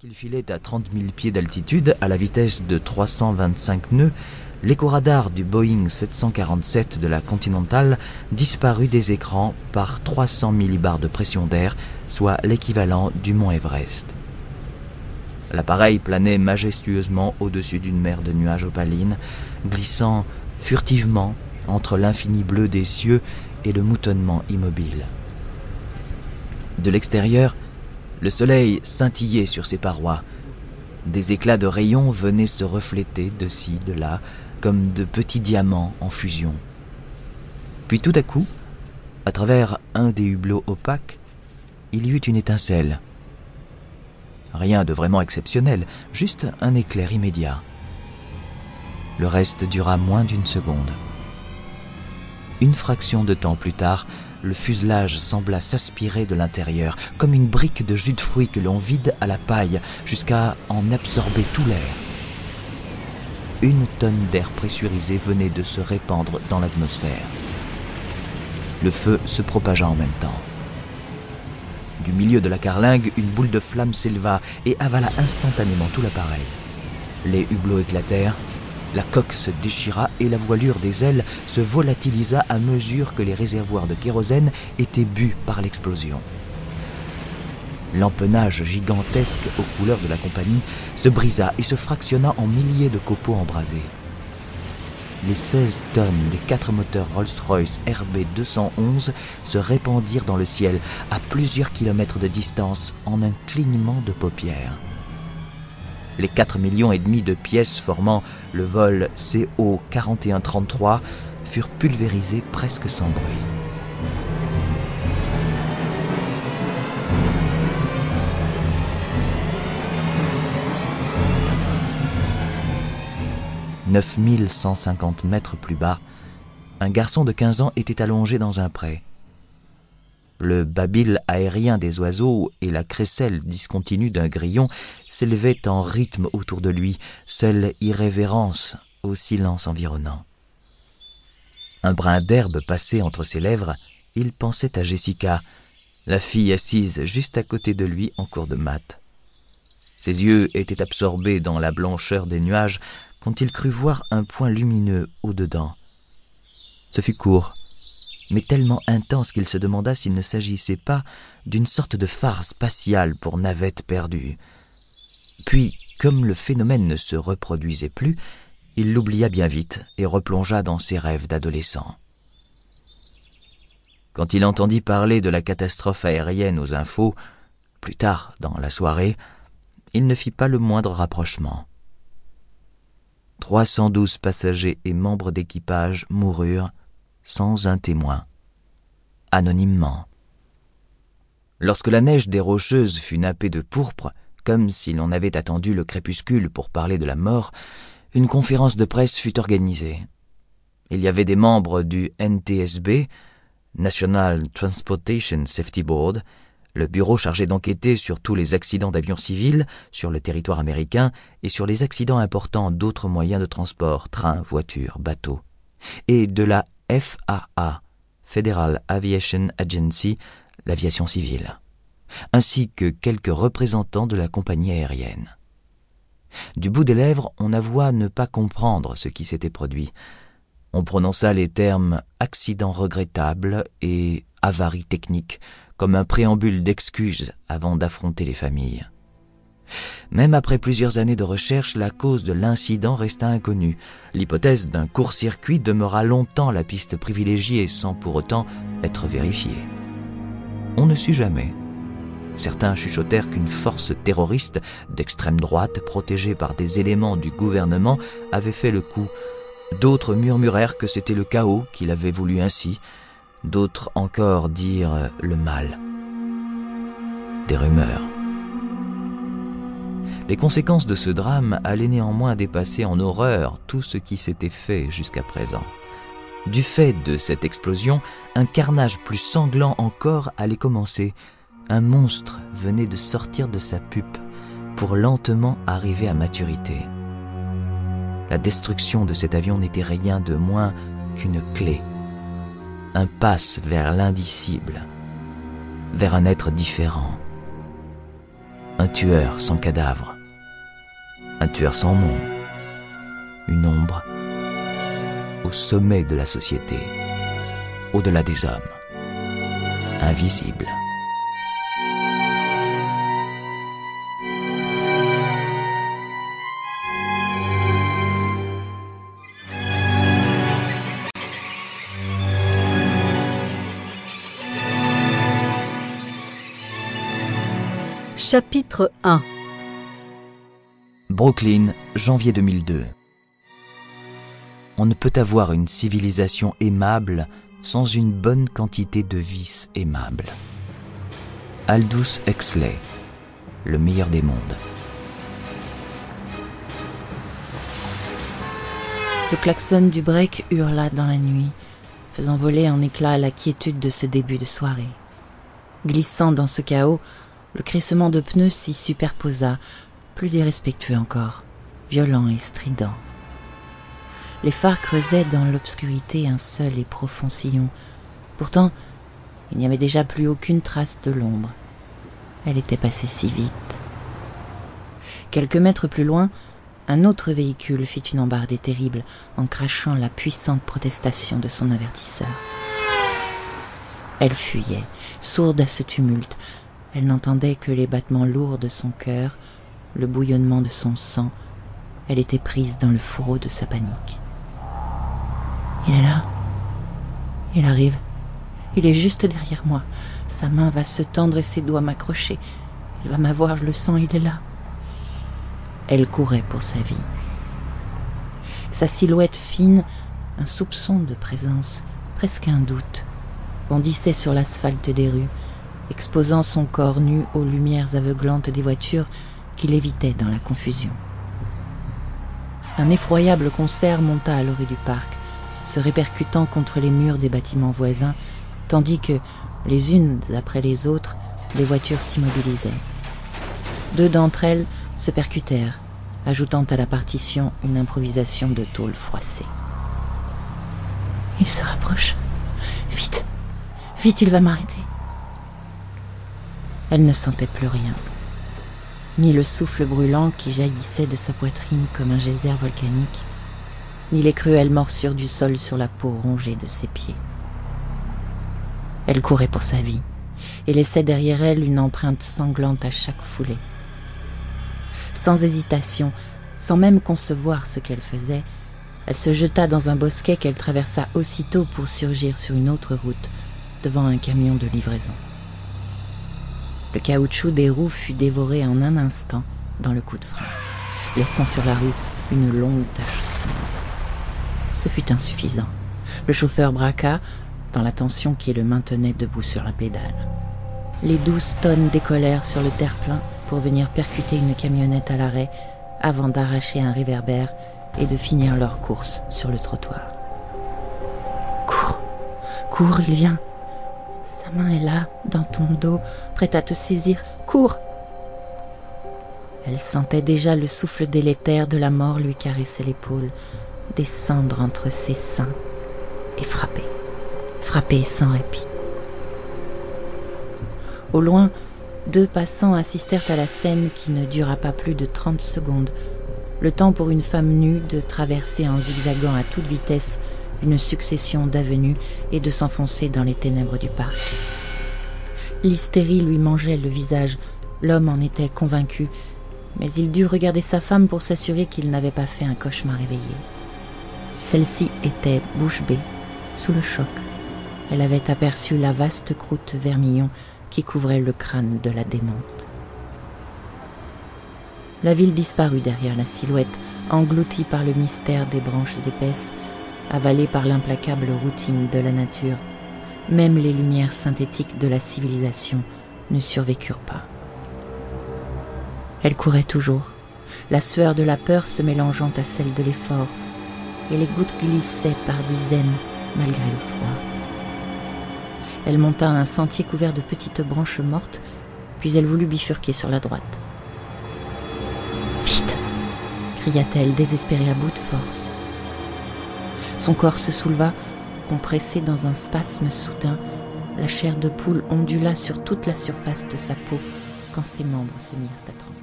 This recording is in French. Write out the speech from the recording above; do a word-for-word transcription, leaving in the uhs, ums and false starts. qu'il filait à trente mille pieds d'altitude à la vitesse de trois cent vingt-cinq nœuds, l'éco-radar du Boeing sept cent quarante-sept de la Continental disparut des écrans par trois cents millibars de pression d'air, soit l'équivalent du mont Everest. L'appareil planait majestueusement au-dessus d'une mer de nuages opalines, glissant furtivement entre l'infini bleu des cieux et le moutonnement immobile. De l'extérieur, le soleil scintillait sur ses parois. Des éclats de rayons venaient se refléter de ci, de là, comme de petits diamants en fusion. Puis tout à coup, à travers un des hublots opaques, il y eut une étincelle. Rien de vraiment exceptionnel, juste un éclair immédiat. Le reste dura moins d'une seconde. Une fraction de temps plus tard, le fuselage sembla s'aspirer de l'intérieur, comme une brique de jus de fruits que l'on vide à la paille, jusqu'à en absorber tout l'air. Une tonne d'air pressurisé venait de se répandre dans l'atmosphère. Le feu se propagea en même temps. Du milieu de la carlingue, une boule de flamme s'éleva et avala instantanément tout l'appareil. Les hublots éclatèrent, la coque se déchira et la voilure des ailes se volatilisa à mesure que les réservoirs de kérosène étaient bus par l'explosion. L'empennage gigantesque aux couleurs de la compagnie se brisa et se fractionna en milliers de copeaux embrasés. Les seize tonnes des quatre moteurs Rolls-Royce R B deux cent onze se répandirent dans le ciel à plusieurs kilomètres de distance en un clignement de paupières. Les quatre millions et demi de pièces formant le vol C O quatre un trois trois furent pulvérisées presque sans bruit. neuf mille cent cinquante mètres plus bas, un garçon de quinze ans était allongé dans un pré. Le babil aérien des oiseaux et la crécelle discontinue d'un grillon s'élevaient en rythme autour de lui, seule irrévérence au silence environnant. Un brin d'herbe passait entre ses lèvres, il pensait à Jessica, la fille assise juste à côté de lui en cours de maths. Ses yeux étaient absorbés dans la blancheur des nuages quand il crut voir un point lumineux au-dedans. Ce fut court, mais tellement intense qu'il se demanda s'il ne s'agissait pas d'une sorte de phare spatial pour navettes perdues. Puis, comme le phénomène ne se reproduisait plus, il l'oublia bien vite et replongea dans ses rêves d'adolescent. Quand il entendit parler de la catastrophe aérienne aux infos, plus tard dans la soirée, il ne fit pas le moindre rapprochement. trois cent douze passagers et membres d'équipage moururent sans un témoin, anonymement. Lorsque la neige des Rocheuses fut nappée de pourpre, comme si l'on avait attendu le crépuscule pour parler de la mort, une conférence de presse fut organisée. Il y avait des membres du N T S B, National Transportation Safety Board, le bureau chargé d'enquêter sur tous les accidents d'avions civils sur le territoire américain et sur les accidents importants d'autres moyens de transport, trains, voitures, bateaux, et de la F A A, Federal Aviation Agency, l'aviation civile, ainsi que quelques représentants de la compagnie aérienne. Du bout des lèvres, on avoua ne pas comprendre ce qui s'était produit. On prononça les termes « accident regrettable » et « avarie technique » comme un préambule d'excuses avant d'affronter les familles. Même après plusieurs années de recherche, la cause de l'incident resta inconnue. L'hypothèse d'un court-circuit demeura longtemps la piste privilégiée sans pour autant être vérifiée. On ne sut jamais. Certains chuchotèrent qu'une force terroriste d'extrême droite protégée par des éléments du gouvernement avait fait le coup. D'autres murmurèrent que c'était le chaos qui l'avait voulu ainsi. D'autres encore dirent le mal. Des rumeurs. Les conséquences de ce drame allaient néanmoins dépasser en horreur tout ce qui s'était fait jusqu'à présent. Du fait de cette explosion, un carnage plus sanglant encore allait commencer. Un monstre venait de sortir de sa pupe pour lentement arriver à maturité. La destruction de cet avion n'était rien de moins qu'une clé, un passe vers l'indicible, vers un être différent. Un tueur sans cadavre. Un tueur sans nom. Une ombre. Au sommet de la société. Au-delà des hommes. Invisible. Chapitre un. Brooklyn, janvier deux mille deux. On ne peut avoir une civilisation aimable sans une bonne quantité de vices aimables. Aldous Huxley, le meilleur des mondes. Le klaxon du break hurla dans la nuit, faisant voler en éclats la quiétude de ce début de soirée. Glissant dans ce chaos, le crissement de pneus s'y superposa, plus irrespectueux encore, violent et strident. Les phares creusaient dans l'obscurité un seul et profond sillon. Pourtant, il n'y avait déjà plus aucune trace de l'ombre. Elle était passée si vite. Quelques mètres plus loin, un autre véhicule fit une embardée terrible en crachant la puissante protestation de son avertisseur. Elle fuyait, sourde à ce tumulte. Elle n'entendait que les battements lourds de son cœur, le bouillonnement de son sang. Elle était prise dans le fourreau de sa panique. Il est là. Il arrive. Il est juste derrière moi. Sa main va se tendre et ses doigts m'accrocher. Il va m'avoir, je le sens, il est là. Elle courait pour sa vie. Sa silhouette fine, un soupçon de présence, presque un doute, bondissait sur l'asphalte des rues, exposant son corps nu aux lumières aveuglantes des voitures qui l'évitaient dans la confusion. Un effroyable concert monta à l'orée du parc, se répercutant contre les murs des bâtiments voisins, tandis que, les unes après les autres, les voitures s'immobilisaient. Deux d'entre elles se percutèrent, ajoutant à la partition une improvisation de tôle froissée. « Il se rapproche. Vite, vite, il va m'arrêter. » Elle ne sentait plus rien, ni le souffle brûlant qui jaillissait de sa poitrine comme un geyser volcanique, ni les cruelles morsures du sol sur la peau rongée de ses pieds. Elle courait pour sa vie et laissait derrière elle une empreinte sanglante à chaque foulée. Sans hésitation, sans même concevoir ce qu'elle faisait, elle se jeta dans un bosquet qu'elle traversa aussitôt pour surgir sur une autre route devant un camion de livraison. Le caoutchouc des roues fut dévoré en un instant dans le coup de frein, laissant sur la rue une longue tache sombre. Ce fut insuffisant. Le chauffeur braqua dans la tension qui le maintenait debout sur la pédale. Les douze tonnes décollèrent sur le terre-plein pour venir percuter une camionnette à l'arrêt avant d'arracher un réverbère et de finir leur course sur le trottoir. « Cours, cours, il vient !» Sa main est là, dans ton dos, prête à te saisir. Cours ! Elle sentait déjà le souffle délétère de la mort lui caresser l'épaule, descendre entre ses seins et frapper, frapper sans répit. Au loin, deux passants assistèrent à la scène qui ne dura pas plus de trente secondes, le temps pour une femme nue de traverser en zigzagant à toute vitesse une succession d'avenues et de s'enfoncer dans les ténèbres du parc. L'hystérie lui mangeait le visage, l'homme en était convaincu, mais il dut regarder sa femme pour s'assurer qu'il n'avait pas fait un cauchemar réveillé. Celle-ci était bouche bée, sous le choc. Elle avait aperçu la vaste croûte vermillon qui couvrait le crâne de la démente. La ville disparut derrière la silhouette, engloutie par le mystère des branches épaisses, avalée par l'implacable routine de la nature. Même les lumières synthétiques de la civilisation ne survécurent pas. Elle courait toujours, la sueur de la peur se mélangeant à celle de l'effort, et les gouttes glissaient par dizaines malgré le froid. Elle monta un sentier couvert de petites branches mortes, puis elle voulut bifurquer sur la droite. « Vite !» cria-t-elle, désespérée à bout de force. Son corps se souleva, compressé dans un spasme soudain. La chair de poule ondula sur toute la surface de sa peau, quand ses membres se mirent à trembler.